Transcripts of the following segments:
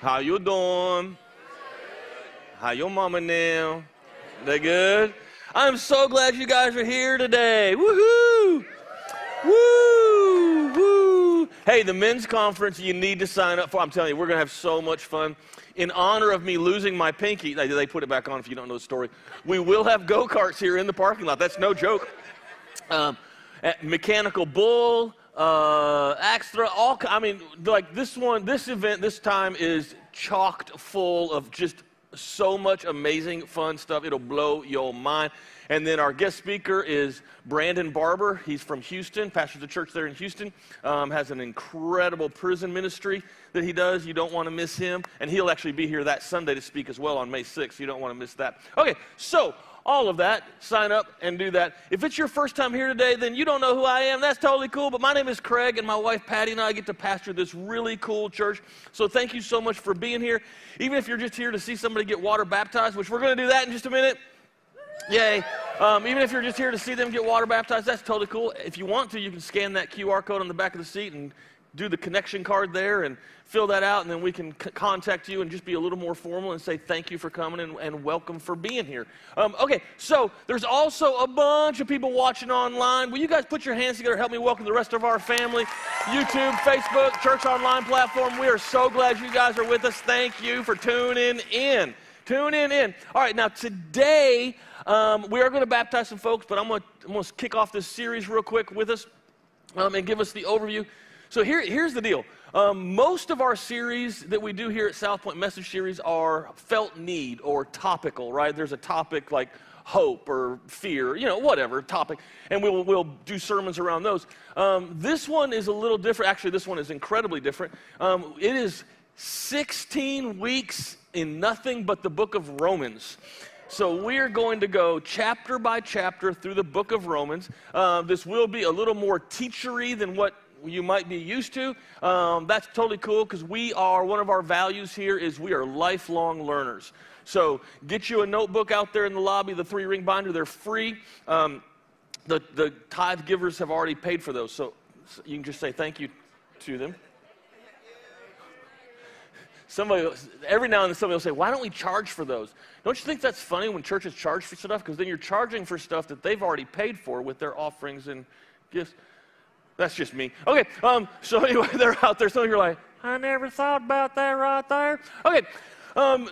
How you doing? How your mama now? They good? I'm so glad you guys are here today. Woohoo! Woo! Woo! Hey, the men's conference you need to sign up for. I'm telling you, we're going to have so much fun. In honor of me losing my pinky, they put it back on if you don't know the story. We will have go-karts here in the parking lot. That's no joke. At Mechanical Bull, axe throw, this event, this time is chocked full of just so much amazing, fun stuff. It'll blow your mind. And then our guest speaker is Brandon Barber. He's from Houston, pastors a church there in Houston, has an incredible prison ministry that he does. You don't want to miss him. And he'll actually be here that Sunday to speak as well on May 6th. You don't want to miss that. Okay, so all of that, sign up and do that. If it's your first time here today, then you don't know who I am. That's totally cool, but my name is Craig, and my wife Patty and I get to pastor this really cool church. So thank you so much for being here. Even if you're just here to see somebody get water baptized, which we're going to do that in just a minute. Yay. Even if you're just here to see them get water baptized, that's totally cool. If you want to, you can scan that QR code on the back of the seat and do the connection card there and fill that out, and then we can contact you and just be a little more formal and say thank you for coming and welcome for being here. Okay, so there's also a bunch of people watching online. Will you guys put your hands together and help me welcome the rest of our family? YouTube, Facebook, Church Online platform. We are so glad you guys are with us. Thank you for tuning in. All right, now today we are going to baptize some folks, but I'm going to kick off this series real quick with us and give us the overview. So here's the deal. Most of our series that we do here at South Point, message series, are felt need or topical, right? There's a topic like hope or fear, whatever topic, and we'll do sermons around those. This one is a little different. Actually, this one is incredibly different. It is 16 weeks in nothing but the book of Romans. So we're going to go chapter by chapter through the book of Romans. This will be a little more teachery than what you might be used to. That's totally cool, because one of our values here is we are lifelong learners. So get you a notebook out there in the lobby, the 3-ring binder, they're free. The tithe givers have already paid for those, so you can just say thank you to them. Every now and then somebody will say, why don't we charge for those? Don't you think that's funny when churches charge for stuff? Because then you're charging for stuff that they've already paid for with their offerings and gifts. That's just me. Okay, so anyway, they're out there. Some of you are like, I never thought about that right there. Okay,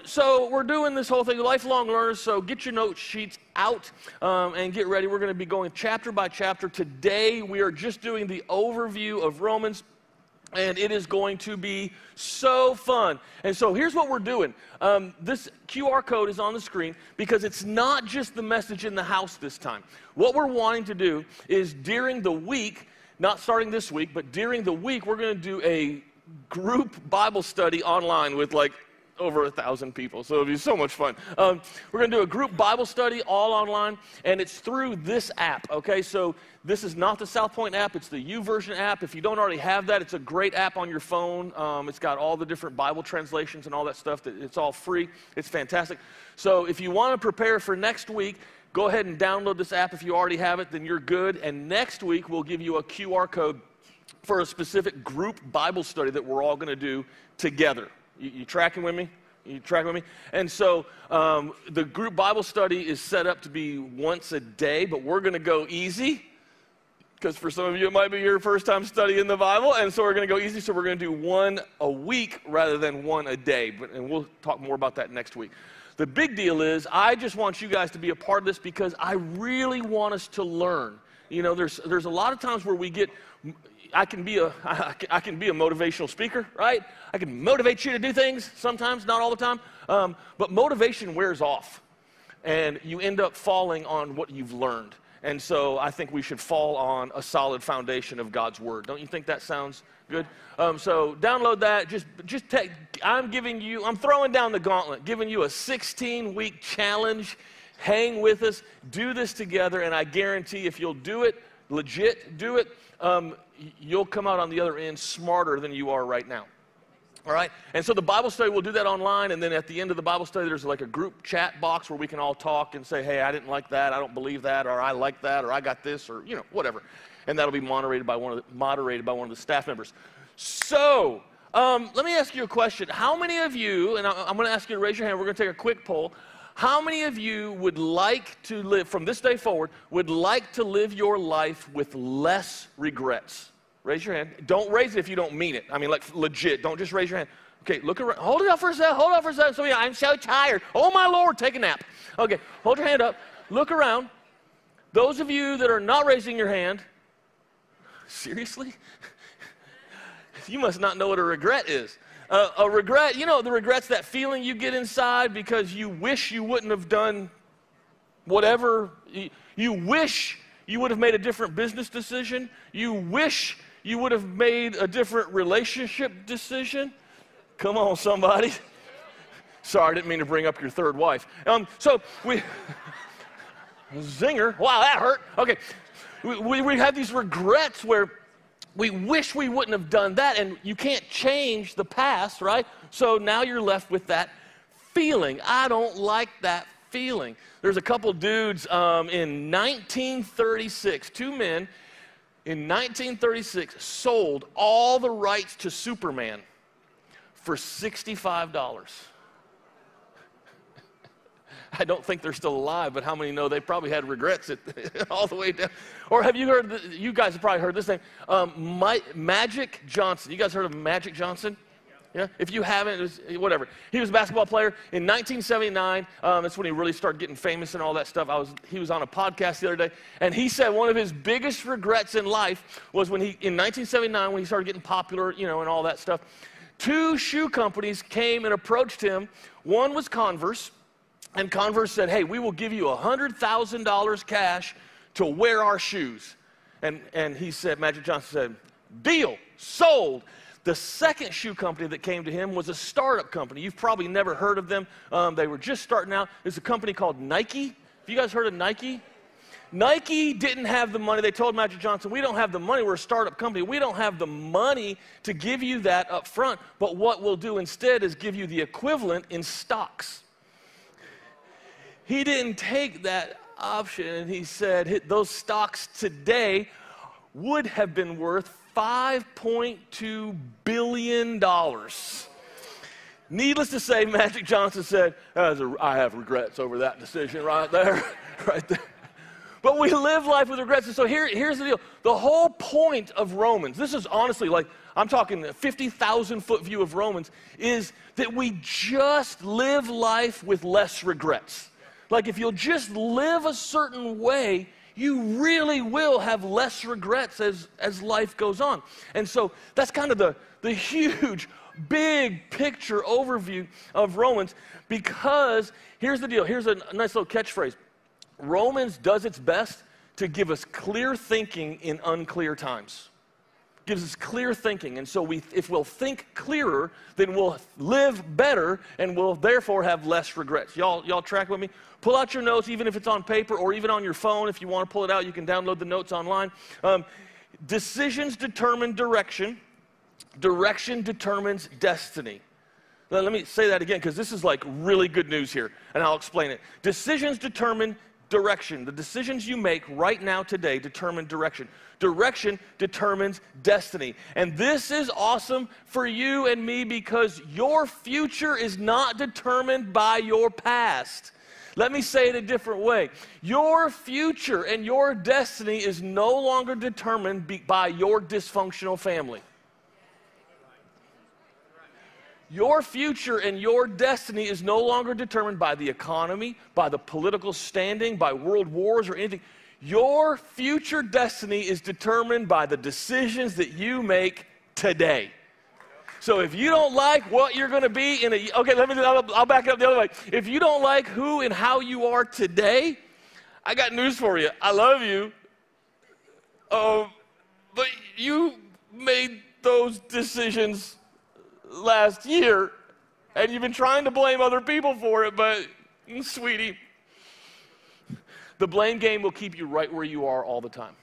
so we're doing this whole thing, lifelong learners, so get your note sheets out and get ready. We're going to be going chapter by chapter. Today, we are just doing the overview of Romans, and it is going to be so fun. And so here's what we're doing. This QR code is on the screen because it's not just the message in the house this time. What we're wanting to do is during the week, not starting this week, but during the week, we're going to do a group Bible study online with like over 1,000 people, so it'll be so much fun. We're going to do a group Bible study all online, and it's through this app, okay? So this is not the South Point app, it's the YouVersion app. If you don't already have that, it's a great app on your phone. It's got all the different Bible translations and all that stuff. It's all free. It's fantastic. So if you want to prepare for next week, go ahead and download this app. If you already have it, then you're good. And next week, we'll give you a QR code for a specific group Bible study that we're all going to do together. You tracking with me? And so the group Bible study is set up to be once a day, but we're going to go easy, because for some of you, it might be your first time studying the Bible, and so we're going to go easy, so we're going to do one a week rather than one a day, and we'll talk more about that next week. The big deal is I just want you guys to be a part of this because I really want us to learn. There's a lot of times where we get, I can be a motivational speaker, right? I can motivate you to do things sometimes, not all the time. But motivation wears off, and you end up falling on what you've learned. And so I think we should fall on a solid foundation of God's Word. Don't you think that sounds good? So download that. Just take, I'm throwing down the gauntlet, giving you a 16-week challenge. Hang with us. Do this together, and I guarantee if you'll do it, legit do it, you'll come out on the other end smarter than you are right now. All right, and so the Bible study, we'll do that online, and then at the end of the Bible study, there's like a group chat box where we can all talk and say, hey, I didn't like that, I don't believe that, or I like that, or I got this, or whatever. And that'll be moderated by one of the staff members. So Let me ask you a question. How many of you, and I'm going to ask you to raise your hand, we're going to take a quick poll. How many of you would like to live, from this day forward, would like to live your life with less regrets? Raise your hand. Don't raise it if you don't mean it. I mean, like, legit. Don't just raise your hand. Okay, look around. Hold it up for a second. Hold it up for a second. Somebody, I'm so tired. Oh, my Lord, take a nap. Okay, hold your hand up. Look around. Those of you that are not raising your hand, seriously? You must not know what a regret is. A regret, you know, the regret's that feeling you get inside because you wish you wouldn't have done whatever. You wish you would have made a different business decision. You wish you would have made a different relationship decision. Come on, somebody. Sorry, I didn't mean to bring up your third wife. Zinger. Wow, that hurt. Okay. We have these regrets where we wish we wouldn't have done that, and you can't change the past, right? So now you're left with that feeling. I don't like that feeling. There's a couple dudes in 1936, two men in 1936 sold all the rights to Superman for $65. I don't think they're still alive, but how many know they probably had regrets all the way down? Or have you heard, you guys have probably heard this name, Magic Johnson. You guys heard of Magic Johnson? Yeah? If you haven't, it was, whatever. He was a basketball player in 1979. That's when he really started getting famous and all that stuff. He was on a podcast the other day, and he said one of his biggest regrets in life was when he, in 1979, when he started getting popular, you know, and all that stuff, two shoe companies came and approached him. One was Converse. And Converse said, hey, we will give you $100,000 cash to wear our shoes. And he said, Magic Johnson said, deal, sold. The second shoe company that came to him was a startup company. You've probably never heard of them. They were just starting out. It's a company called Nike. Have you guys heard of Nike? Nike didn't have the money. They told Magic Johnson, we don't have the money. We're a startup company. We don't have the money to give you that up front. But what we'll do instead is give you the equivalent in stocks. He didn't take that option, and he said those stocks today would have been worth $5.2 billion. Needless to say, Magic Johnson said, I have regrets over that decision right there, right there. But we live life with regrets, and so here's the deal. The whole point of Romans, this is honestly like, I'm talking a 50,000-foot view of Romans, is that we just live life with less regrets. Like if you'll just live a certain way, you really will have less regrets as life goes on. And so that's kind of the huge, big picture overview of Romans, because here's the deal. Here's a nice little catchphrase. Romans does its best to give us clear thinking in unclear times. Gives us clear thinking, and so if we'll think clearer, then we'll live better, and we'll therefore have less regrets. Y'all track with me? Pull out your notes, even if it's on paper or even on your phone. If you want to pull it out, you can download the notes online. Decisions determine direction. Direction determines destiny. Now, let me say that again, because this is like really good news here, and I'll explain it. Decisions determine direction. The decisions you make right now today determine direction. Direction determines destiny. And this is awesome for you and me because your future is not determined by your past. Let me say it a different way. Your future and your destiny is no longer determined by your dysfunctional family. Your future and your destiny is no longer determined by the economy, by the political standing, by world wars or anything. Your future destiny is determined by the decisions that you make today. So if you don't like what you're going to be in a, okay, I'll back it up the other way. If you don't like who and how you are today, I got news for you. I love you, but you made those decisions last year, and you've been trying to blame other people for it, but sweetie, the blame game will keep you right where you are all the time.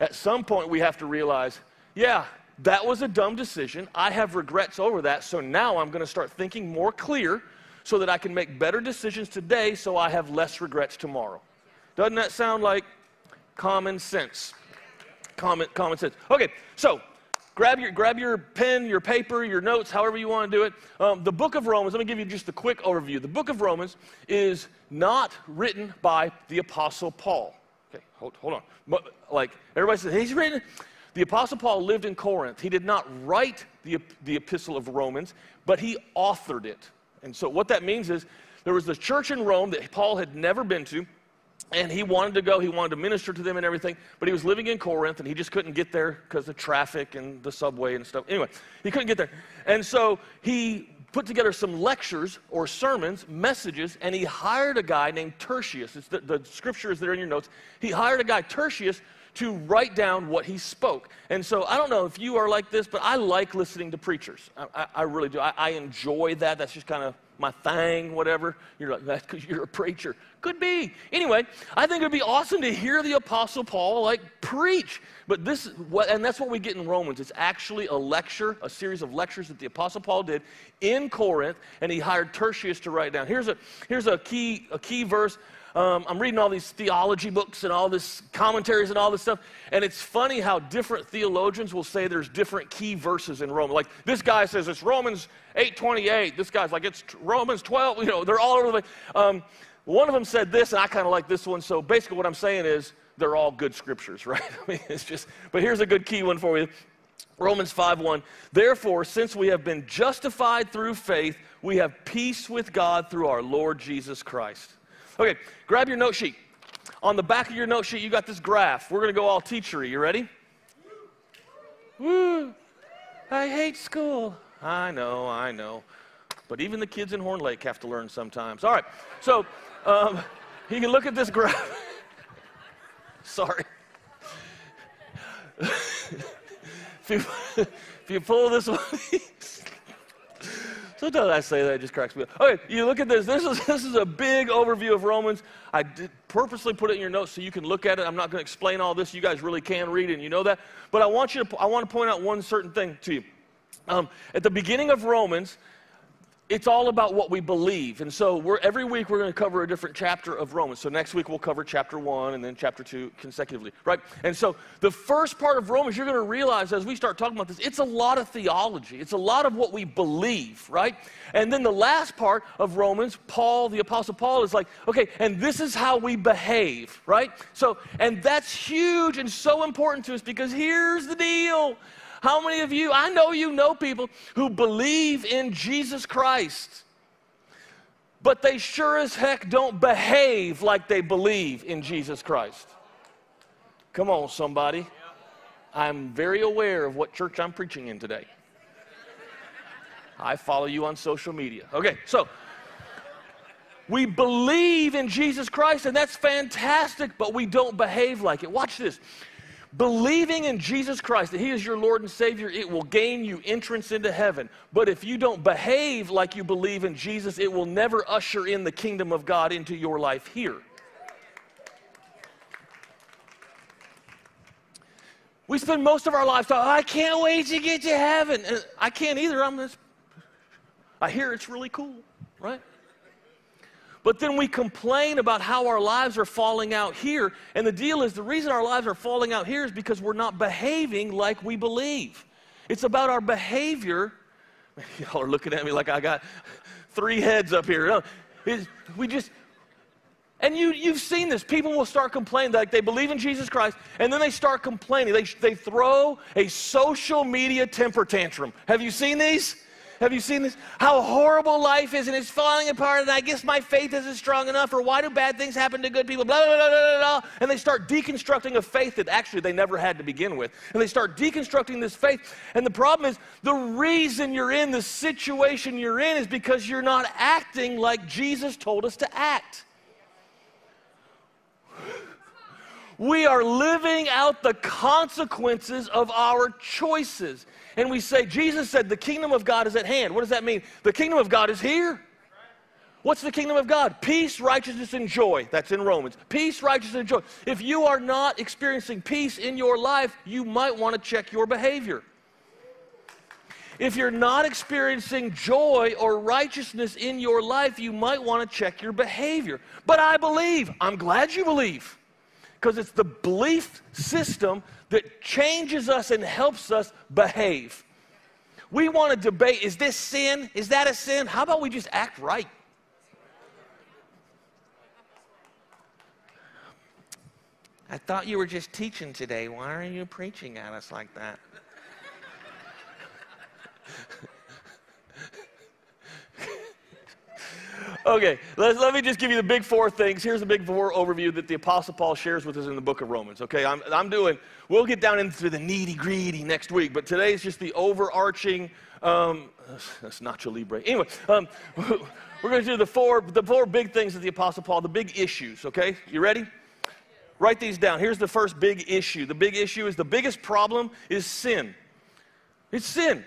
At some point, we have to realize, yeah, that was a dumb decision. I have regrets over that, so now I'm going to start thinking more clear so that I can make better decisions today so I have less regrets tomorrow. Doesn't that sound like common sense? Common sense. Okay, so Grab your pen, your paper, your notes, however you want to do it. The book of Romans, let me give you just a quick overview. The book of Romans is not written by the Apostle Paul. Okay, hold on. But, like, everybody says, he's written. The Apostle Paul lived in Corinth. He did not write the epistle of Romans, but he authored it. And so what that means is there was a church in Rome that Paul had never been to, and he wanted to go, he wanted to minister to them and everything, but he was living in Corinth, and he just couldn't get there because of traffic and the subway and stuff. Anyway, he couldn't get there. And so he put together some lectures or sermons, messages, and he hired a guy named Tertius. It's the scripture is there in your notes. He hired a guy, Tertius, to write down what he spoke. And so I don't know if you are like this, but I like listening to preachers. I really do. I enjoy that. That's just kind of my thing, whatever. You're like, that's because you're a preacher. Could be. Anyway, I think it would be awesome to hear the Apostle Paul, like, preach. But and that's what we get in Romans. It's actually a lecture, a series of lectures that the Apostle Paul did in Corinth, and he hired Tertius to write down. Here's a key verse. I'm reading all these theology books and all this commentaries and all this stuff, and it's funny how different theologians will say there's different key verses in Romans. Like, this guy says it's Romans 8:28. This guy's like, it's Romans 12. You know, they're all over the place. One of them said this, and I kind of like this one. So basically what I'm saying is they're all good scriptures, right? I mean, it's just, but here's a good key one for you. Romans 5:1, therefore, since we have been justified through faith, we have peace with God through our Lord Jesus Christ. Okay, grab your note sheet. On the back of your note sheet, you got this graph. We're going to go all teachery. You ready? Woo! I hate school. I know. But even the kids in Horn Lake have to learn sometimes. All right, so you can look at this graph. Sorry. If you pull this one. Sometimes I say that, it just cracks me up. Okay, you look at this. This is a big overview of Romans. I did purposely put it in your notes so you can look at it. I'm not going to explain all this. You guys really can read it, and you know that. But I want to point out one certain thing to you. At the beginning of Romans, it's all about what we believe. And so every week we're going to cover a different chapter of Romans. So next week we'll cover chapter 1 and then chapter 2 consecutively, right? And so the first part of Romans, you're going to realize as we start talking about this, it's a lot of theology. It's a lot of what we believe, right? And then the last part of Romans, Paul, the Apostle Paul, is like, okay, and this is how we behave, right? So, and that's huge and so important to us because here's the deal. How many of you, I know you know people who believe in Jesus Christ, but they sure as heck don't behave like they believe in Jesus Christ? Come on, somebody. I'm very aware of what church I'm preaching in today. I follow you on social media. Okay, so we believe in Jesus Christ, and that's fantastic, but we don't behave like it. Watch this. Believing in Jesus Christ, that He is your Lord and Savior, it will gain you entrance into heaven. But if you don't behave like you believe in Jesus, it will never usher in the kingdom of God into your life here. We spend most of our lives talking, I can't wait to get to heaven. And I can't either. I hear it's really cool, right? But then we complain about how our lives are falling out here. And the deal is the reason our lives are falling out here is because we're not behaving like we believe. It's about our behavior. Y'all are looking at me like I got three heads up here. No, and you've seen this. People will start complaining, like they believe in Jesus Christ, and then they start complaining. They throw a social media temper tantrum. Have you seen these? Have you seen this? How horrible life is, and it's falling apart, and I guess my faith isn't strong enough, or why do bad things happen to good people, blah, blah, blah, blah, blah, and they start deconstructing a faith that actually they never had to begin with, and they start deconstructing this faith, and the problem is the reason you're in the situation you're in is because you're not acting like Jesus told us to act. We are living out the consequences of our choices. And we say, Jesus said the kingdom of God is at hand. What does that mean? The kingdom of God is here. What's the kingdom of God? Peace, righteousness, and joy. That's in Romans. Peace, righteousness, and joy. If you are not experiencing peace in your life, you might want to check your behavior. If you're not experiencing joy or righteousness in your life, you might want to check your behavior. But I believe. I'm glad you believe. because it's the belief system that changes us and helps us behave. We want to debate, is this sin? Is that a sin? How about we just act right? I thought you were just teaching today. Why are you preaching at us like that? Okay, let me just give you the big four things. Here's the big four overview that the Apostle Paul shares with us in the book of Romans. Okay, we'll get down into the nitty-gritty next week, but today is just the overarching, that's Nacho Libre. Anyway, we're going to do the four big things that the Apostle Paul, the big issues, okay? You ready? Write these down. Here's the first big issue. The big issue is the biggest problem is sin. It's sin.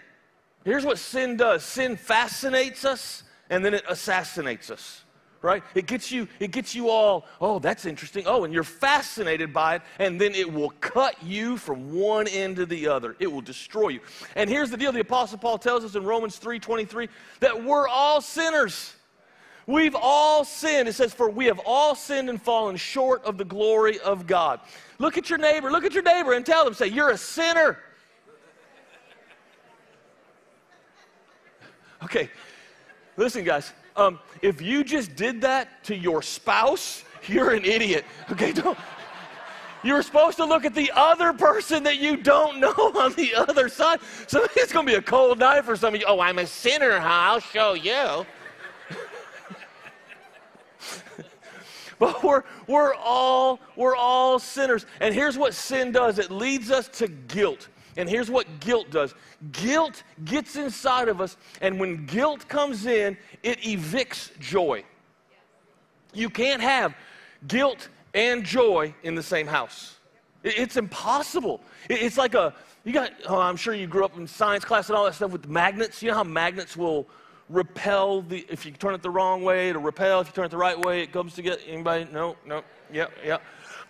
Here's what sin does. Sin fascinates us, and then it assassinates us, right? It gets you all, oh, that's interesting. Oh, and you're fascinated by it, and then it will cut you from one end to the other. It will destroy you. And here's the deal. The Apostle Paul tells us in Romans 3:23 that we're all sinners. We've all sinned. It says, for we have all sinned and fallen short of the glory of God. Look at your neighbor and tell them, say, you're a sinner. Okay, listen, guys, if you just did that to your spouse, you're an idiot. Okay, you're supposed to look at the other person that you don't know on the other side. So it's going to be a cold night for some of you. Oh, I'm a sinner, huh? I'll show you. But we're all sinners. And here's what sin does. It leads us to guilt. And here's what guilt does. Guilt gets inside of us, and when guilt comes in, it evicts joy. You can't have guilt and joy in the same house. It's impossible. It's like I'm sure you grew up in science class and all that stuff with magnets. You know how magnets will repel if you turn it the wrong way, it'll repel. If you turn it the right way, it comes together. Anybody? No. Yeah.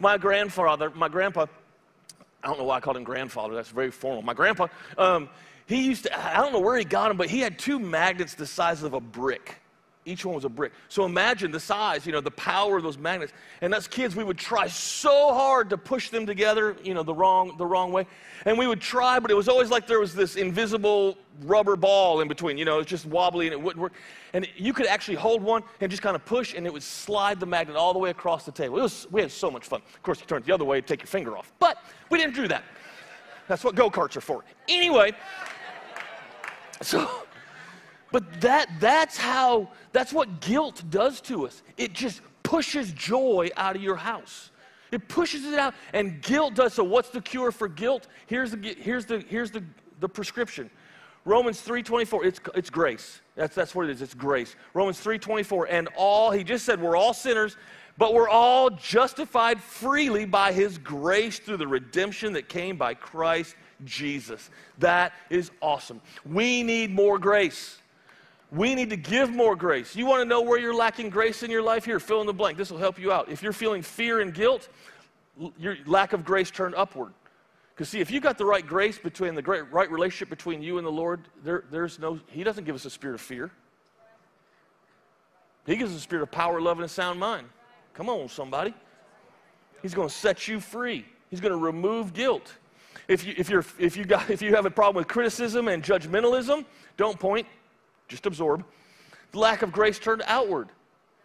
My grandpa, I don't know why I called him grandfather. That's very formal. My grandpa, he used to, I don't know where he got them, but he had two magnets the size of a brick. Each one was a brick. So imagine the size, the power of those magnets. And us kids, we would try so hard to push them together, the wrong way. And we would try, but it was always like there was this invisible rubber ball in between. It was just wobbly and it wouldn't work. And you could actually hold one and just kind of push, and it would slide the magnet all the way across the table. We had so much fun. Of course, you turn it the other way, take your finger off. But we didn't do that. That's what go-karts are for. Anyway, but that's what guilt does to us. It just pushes joy out of your house. It pushes it out, and guilt does. So what's the cure for guilt? Here's the prescription. Romans 3:24, it's grace. That's what it is, it's grace. Romans 3:24, he just said we're all sinners, but we're all justified freely by his grace through the redemption that came by Christ Jesus. That is awesome. We need more grace. We need to give more grace. You want to know where you're lacking grace in your life? Here, fill in the blank. This will help you out. If you're feeling fear and guilt, your lack of grace turned upward. Because, see, if you got the right grace between right relationship between you and the Lord, He doesn't give us a spirit of fear. He gives us a spirit of power, love, and a sound mind. Come on, somebody. He's going to set you free. He's going to remove guilt. If you have a problem with criticism and judgmentalism, don't point. Just absorb. The lack of grace turned outward.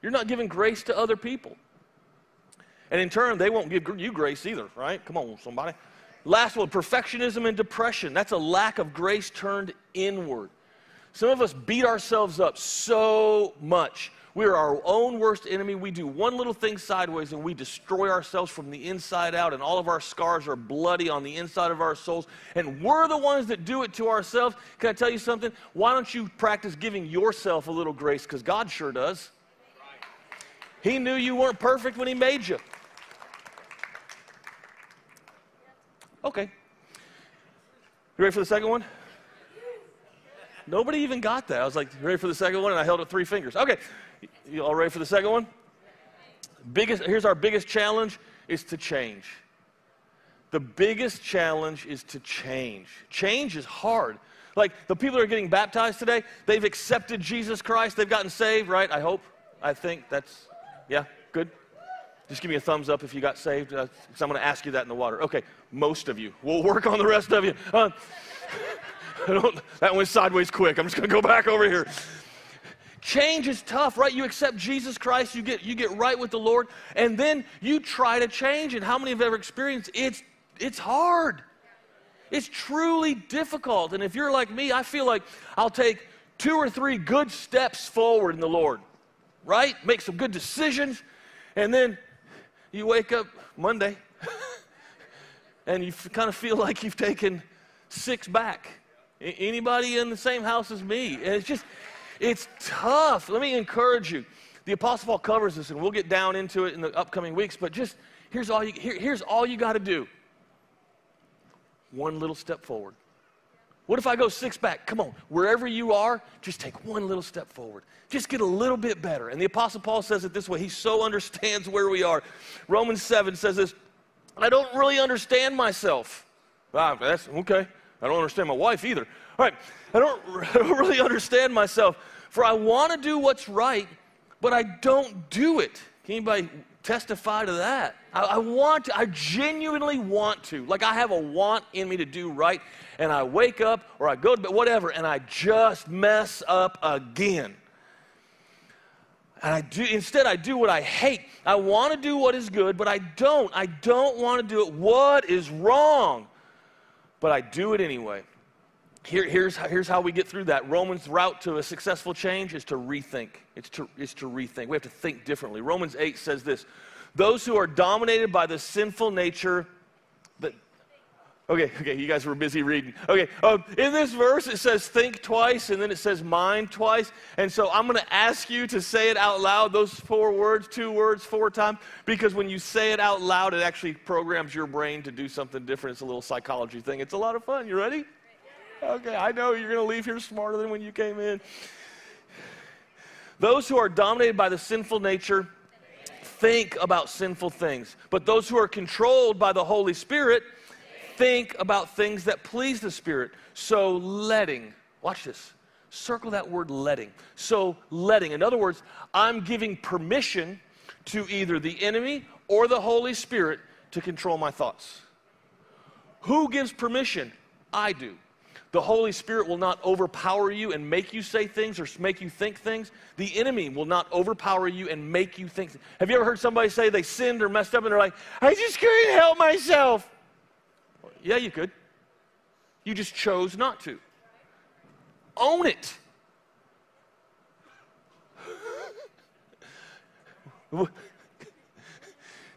You're not giving grace to other people. And in turn, they won't give you grace either, right? Come on, somebody. Last one, perfectionism and depression. That's a lack of grace turned inward. Some of us beat ourselves up so much. We are our own worst enemy. We do one little thing sideways, and we destroy ourselves from the inside out, and all of our scars are bloody on the inside of our souls, and we're the ones that do it to ourselves. Can I tell you something? Why don't you practice giving yourself a little grace, because God sure does. He knew you weren't perfect when he made you. Okay. You ready for the second one? Nobody even got that. I was like, you ready for the second one? And I held up three fingers. Okay. You all ready for the second one? Here's our biggest challenge is to change. The biggest challenge is to change. Change is hard. Like the people that are getting baptized today, they've accepted Jesus Christ. They've gotten saved, right? I hope. I think that's, yeah, good. Just give me a thumbs up if you got saved, because I'm going to ask you that in the water. Okay, most of you. We'll work on the rest of you. That went sideways quick. I'm just going to go back over here. Change is tough, right? You accept Jesus Christ, you get right with the Lord, and then you try to change. And how many have ever experienced it's hard. It's truly difficult. And if you're like me, I feel like I'll take 2 or 3 good steps forward in the Lord, right? Make some good decisions, and then you wake up Monday and you kind of feel like you've taken 6 back. Anybody in the same house as me? And it's tough. Let me encourage you. The Apostle Paul covers this, and we'll get down into it in the upcoming weeks, but just here's all you got to do. 1 little step forward. What if I go 6 back? Come on, wherever you are, just take 1 little step forward. Just get a little bit better. And the Apostle Paul says it this way. He so understands where we are. Romans 7 says this, I don't really understand myself. That's okay. I don't understand my wife either. All right, I don't really understand myself, for I want to do what's right, but I don't do it. Can anybody testify to that? I genuinely want to. Like, I have a want in me to do right, and I wake up or I go to bed, whatever, and I just mess up again. And instead I do what I hate. I want to do what is good, but I don't want to do it. What is wrong? But I do it anyway. Here's how we get through that. Romans' route to a successful change is to rethink. It's to rethink. We have to think differently. Romans 8 says this, those who are dominated by the sinful nature. Okay, you guys were busy reading. Okay, in this verse it says think twice, and then it says mind twice. And so I'm going to ask you to say it out loud, those 4 words, 2 words, 4 times, because when you say it out loud, it actually programs your brain to do something different. It's a little psychology thing. It's a lot of fun. You ready? Okay, I know you're going to leave here smarter than when you came in. Those who are dominated by the sinful nature think about sinful things. But those who are controlled by the Holy Spirit think about things that please the Spirit. So letting, watch this, circle that word letting. So letting, in other words, I'm giving permission to either the enemy or the Holy Spirit to control my thoughts. Who gives permission? I do. The Holy Spirit will not overpower you and make you say things or make you think things. The enemy will not overpower you and make you think things. Have you ever heard somebody say they sinned or messed up and they're like, I just couldn't help myself? Well, yeah, you could. You just chose not to. Own it. Do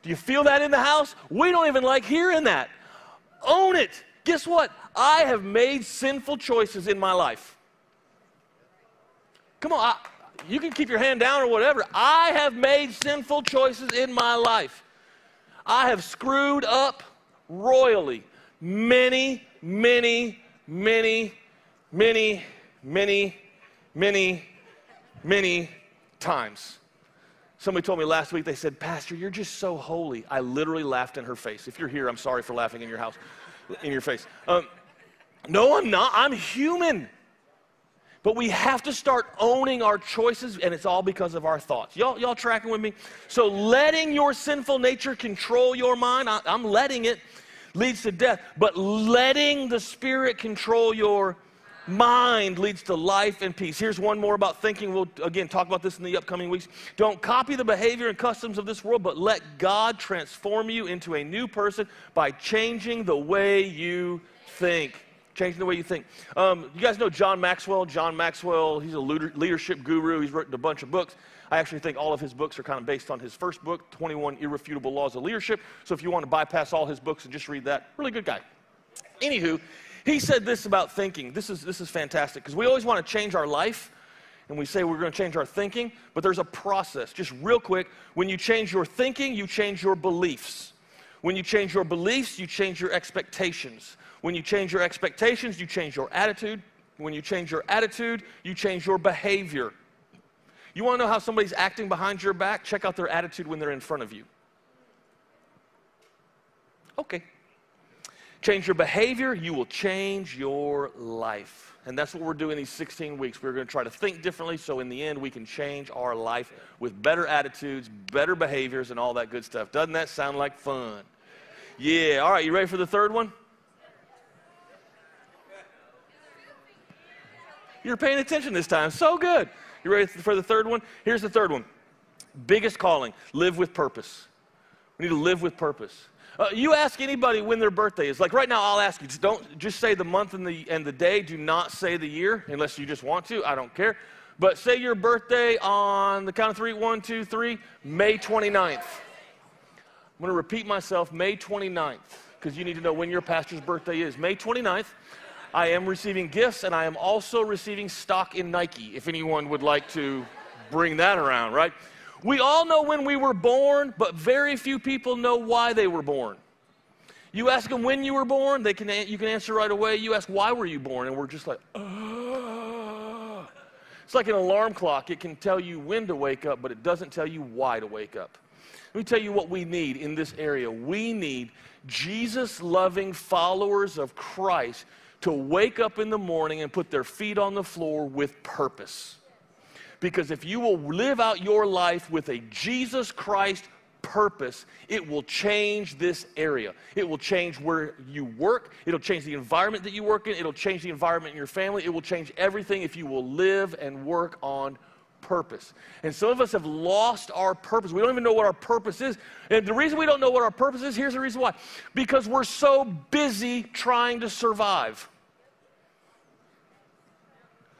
you feel that in the house? We don't even like hearing that. Own it. Guess what? I have made sinful choices in my life. Come on, you can keep your hand down or whatever. I have made sinful choices in my life. I have screwed up royally many times. Somebody told me last week, they said, Pastor, you're just so holy. I literally laughed in her face. If you're here, I'm sorry for laughing in your house. In your face. No, I'm not. I'm human. But we have to start owning our choices, and it's all because of our thoughts. Y'all tracking with me? So letting your sinful nature control your mind, I'm letting it, leads to death. But letting the Spirit control your mind leads to life and peace. Here's one more about thinking. We'll, again, talk about this in the upcoming weeks. Don't copy the behavior and customs of this world, but let God transform you into a new person by changing the way you think. Changing the way you think. You guys know John Maxwell? John Maxwell, he's a leadership guru. He's written a bunch of books. I actually think all of his books are kind of based on his first book, 21 Irrefutable Laws of Leadership. So if you want to bypass all his books and just read that, really good guy. Anywho, he said this about thinking. This is fantastic, because we always want to change our life, and we say we're going to change our thinking, but there's a process. Just real quick, when you change your thinking, you change your beliefs. When you change your beliefs, you change your expectations. When you change your expectations, you change your attitude. When you change your attitude, you change your behavior. You want to know how somebody's acting behind your back? Check out their attitude when they're in front of you. Okay. Change your behavior, you will change your life. And that's what we're doing these 16 weeks. We're going to try to think differently so in the end we can change our life with better attitudes, better behaviors, and all that good stuff. Doesn't that sound like fun? Yeah. All right, you ready for the third one? You're paying attention this time. So good. You ready for the third one? Here's the third one. Biggest calling, live with purpose. We need to live with purpose. You ask anybody when their birthday is. Like right now, I'll ask you, don't just say the month and the day. Do not say the year unless you just want to. I don't care. But say your birthday on the count of three. One, two, three. May 29th. I'm going to repeat myself, May 29th, because you need to know when your pastor's birthday is. May 29th. I am receiving gifts, and I am also receiving stock in Nike, if anyone would like to bring that around, right? We all know when we were born, but very few people know why they were born. You ask them when you were born, you can answer right away. You ask, why were you born? And we're just like, oh. It's like an alarm clock. It can tell you when to wake up, but it doesn't tell you why to wake up. Let me tell you what we need in this area. We need Jesus-loving followers of Christ to wake up in the morning and put their feet on the floor with purpose. Because if you will live out your life with a Jesus Christ purpose, it will change this area. It will change where you work. It'll change the environment that you work in. It'll change the environment in your family. It will change everything if you will live and work on purpose. And some of us have lost our purpose. We don't even know what our purpose is. And the reason we don't know what our purpose is, here's the reason why. Because we're so busy trying to survive.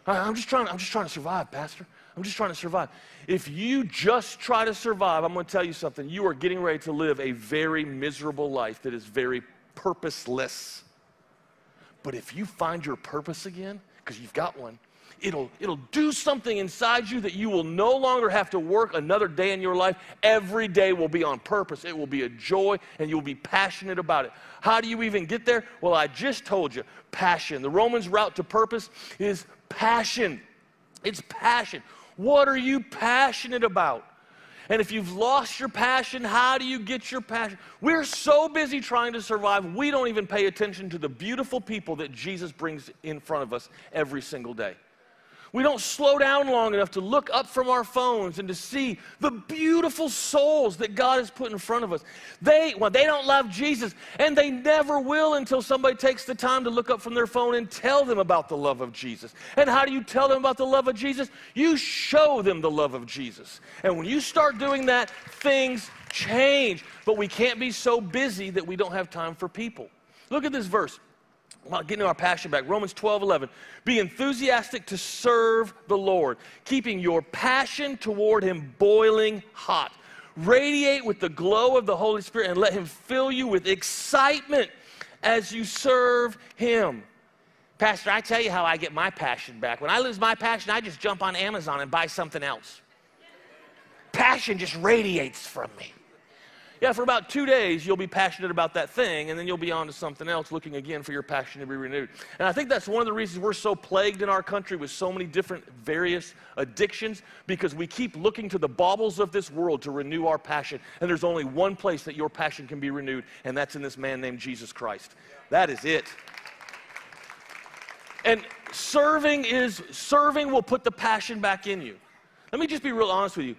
I'm just trying to survive, Pastor. I'm just trying to survive. If you just try to survive, I'm going to tell you something. You are getting ready to live a very miserable life that is very purposeless. But if you find your purpose again, because you've got one, it'll do something inside you that you will no longer have to work another day in your life. Every day will be on purpose. It will be a joy, and you'll be passionate about it. How do you even get there? Well, I just told you, passion. The Romans route to purpose is passion. It's passion. What are you passionate about? And if you've lost your passion, how do you get your passion? We're so busy trying to survive, we don't even pay attention to the beautiful people that Jesus brings in front of us every single day. We don't slow down long enough to look up from our phones and to see the beautiful souls that God has put in front of us. They don't love Jesus, and they never will until somebody takes the time to look up from their phone and tell them about the love of Jesus. And how do you tell them about the love of Jesus? You show them the love of Jesus. And when you start doing that, things change. But we can't be so busy that we don't have time for people. Look at this verse. Well, getting our passion back. Romans 12:11. Be enthusiastic to serve the Lord, keeping your passion toward Him boiling hot. Radiate with the glow of the Holy Spirit and let Him fill you with excitement as you serve Him. Pastor, I tell you how I get my passion back. When I lose my passion, I just jump on Amazon and buy something else. Passion just radiates from me. Yeah, for about 2 days, you'll be passionate about that thing, and then you'll be on to something else, looking again for your passion to be renewed. And I think that's one of the reasons we're so plagued in our country with so many different various addictions, because we keep looking to the baubles of this world to renew our passion. And there's only one place that your passion can be renewed, and that's in this man named Jesus Christ. That is it. And serving will put the passion back in you. Let me just be real honest with you.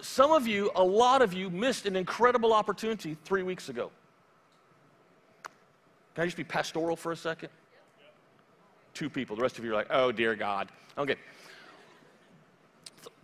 Some of you, a lot of you, missed an incredible opportunity 3 weeks ago. Can I just be pastoral for a second? Yep. 2 people. The rest of you are like, oh, dear God. Okay.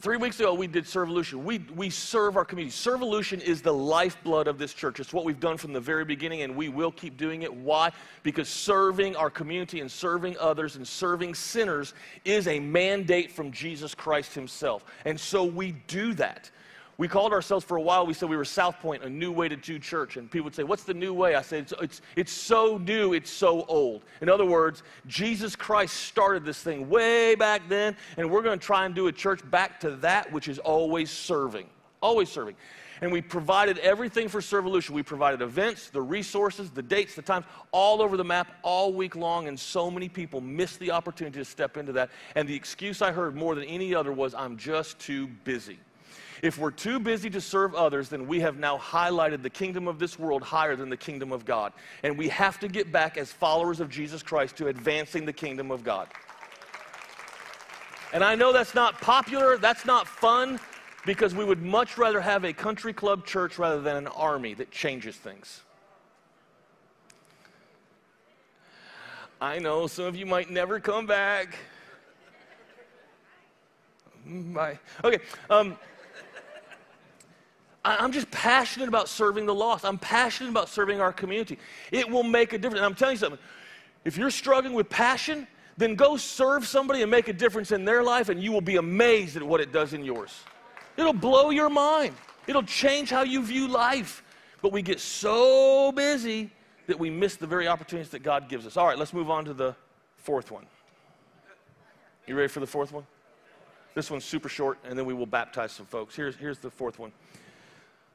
3 weeks ago, we did Servolution. We serve our community. Servolution is the lifeblood of this church. It's what we've done from the very beginning, and we will keep doing it. Why? Because serving our community and serving others and serving sinners is a mandate from Jesus Christ Himself. And so we do that. We called ourselves for a while, we said we were South Point, a new way to do church. And people would say, what's the new way? I said, it's so new, it's so old. In other words, Jesus Christ started this thing way back then, and we're going to try and do a church back to that which is always serving, always serving. And we provided everything for Servolution. We provided events, the resources, the dates, the times, all over the map, all week long, and so many people missed the opportunity to step into that. And the excuse I heard more than any other was, I'm just too busy. If we're too busy to serve others, then we have now highlighted the kingdom of this world higher than the kingdom of God. And we have to get back as followers of Jesus Christ to advancing the kingdom of God. And I know that's not popular, that's not fun, because we would much rather have a country club church rather than an army that changes things. I know some of you might never come back. Bye. Okay. I'm just passionate about serving the lost. I'm passionate about serving our community. It will make a difference. And I'm telling you something. If you're struggling with passion, then go serve somebody and make a difference in their life, and you will be amazed at what it does in yours. It'll blow your mind. It'll change how you view life. But we get so busy that we miss the very opportunities that God gives us. All right, let's move on to the fourth one. You ready for the fourth one? This one's super short, and then we will baptize some folks. Here's the fourth one.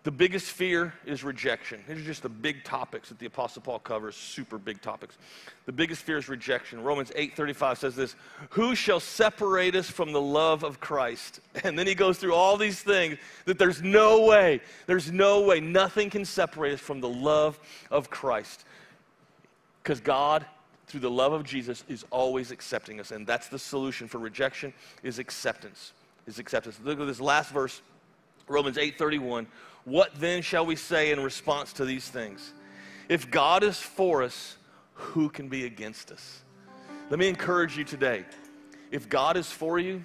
The biggest fear is rejection. These are just the big topics that the Apostle Paul covers, super big topics. The biggest fear is rejection. Romans 8:35 says this, who shall separate us from the love of Christ? And then he goes through all these things that there's no way, nothing can separate us from the love of Christ. Because God, through the love of Jesus, is always accepting us. And that's the solution for rejection is acceptance, Look at this last verse, Romans 8:31. What then shall we say in response to these things? If God is for us, who can be against us? Let me encourage you today. If God is for you,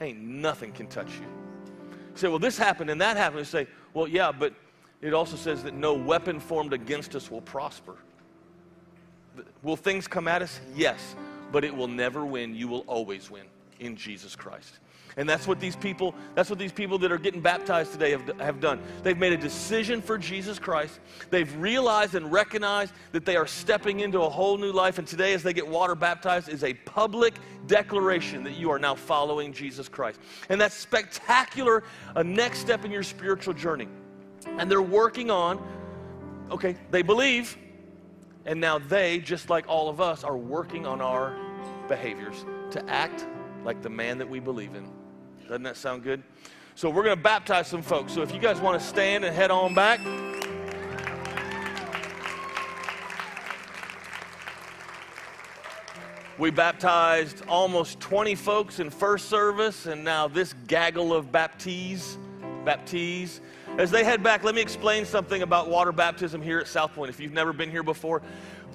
ain't nothing can touch you. You say, well, this happened and that happened. You say, well, yeah, but it also says that no weapon formed against us will prosper. Will things come at us? Yes, but it will never win. You will always win in Jesus Christ. And that's what these people that are getting baptized today have done. They've made a decision for Jesus Christ. They've realized and recognized that they are stepping into a whole new life. And today, as they get water baptized, is a public declaration that you are now following Jesus Christ. And that's spectacular, a next step in your spiritual journey. And they're working on, okay, they believe, and now they, just like all of us, are working on our behaviors to act like the man that we believe in. Doesn't that sound good? So we're going to baptize some folks. So if you guys want to stand and head on back. We baptized almost 20 folks in first service, and now this gaggle of baptees. As they head back, let me explain something about water baptism here at South Point. If you've never been here before,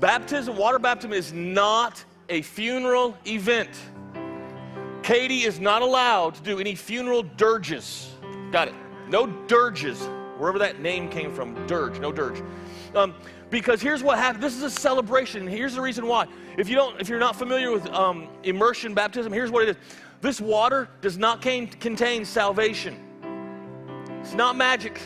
water baptism is not a funeral event. Katie is not allowed to do any funeral dirges. Got it. No dirges. Wherever that name came from, dirge, no dirge. Because here's what happened. This is a celebration. Here's the reason why. If you're not familiar with immersion baptism, here's what it is. This water does not contain salvation. It's not magic.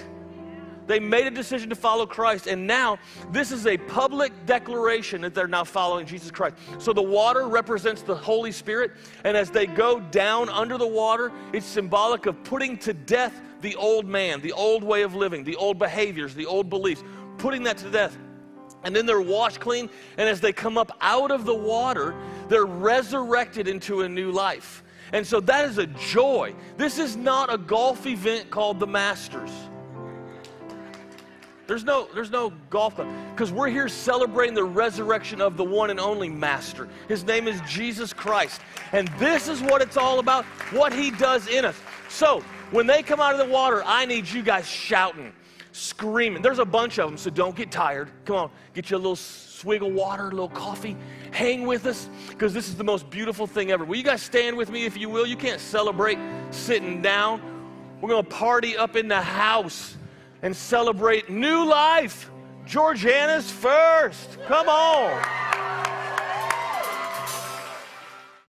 They made a decision to follow Christ, and now this is a public declaration that they're now following Jesus Christ. So the water represents the Holy Spirit, and as they go down under the water, it's symbolic of putting to death the old man, the old way of living, the old behaviors, the old beliefs, putting that to death. And then they're washed clean, and as they come up out of the water, they're resurrected into a new life. And so that is a joy. This is not a golf event called the Masters. There's no golf club, because we're here celebrating the resurrection of the one and only Master. His name is Jesus Christ, and this is what it's all about, what he does in us. So when they come out of the water, I need you guys shouting, screaming. There's a bunch of them, so don't get tired. Come on, get you a little swig of water, a little coffee. Hang with us, because this is the most beautiful thing ever. Will you guys stand with me if you will? You can't celebrate sitting down. We're going to party up in the house and celebrate new life. Georgiana's first. Come on.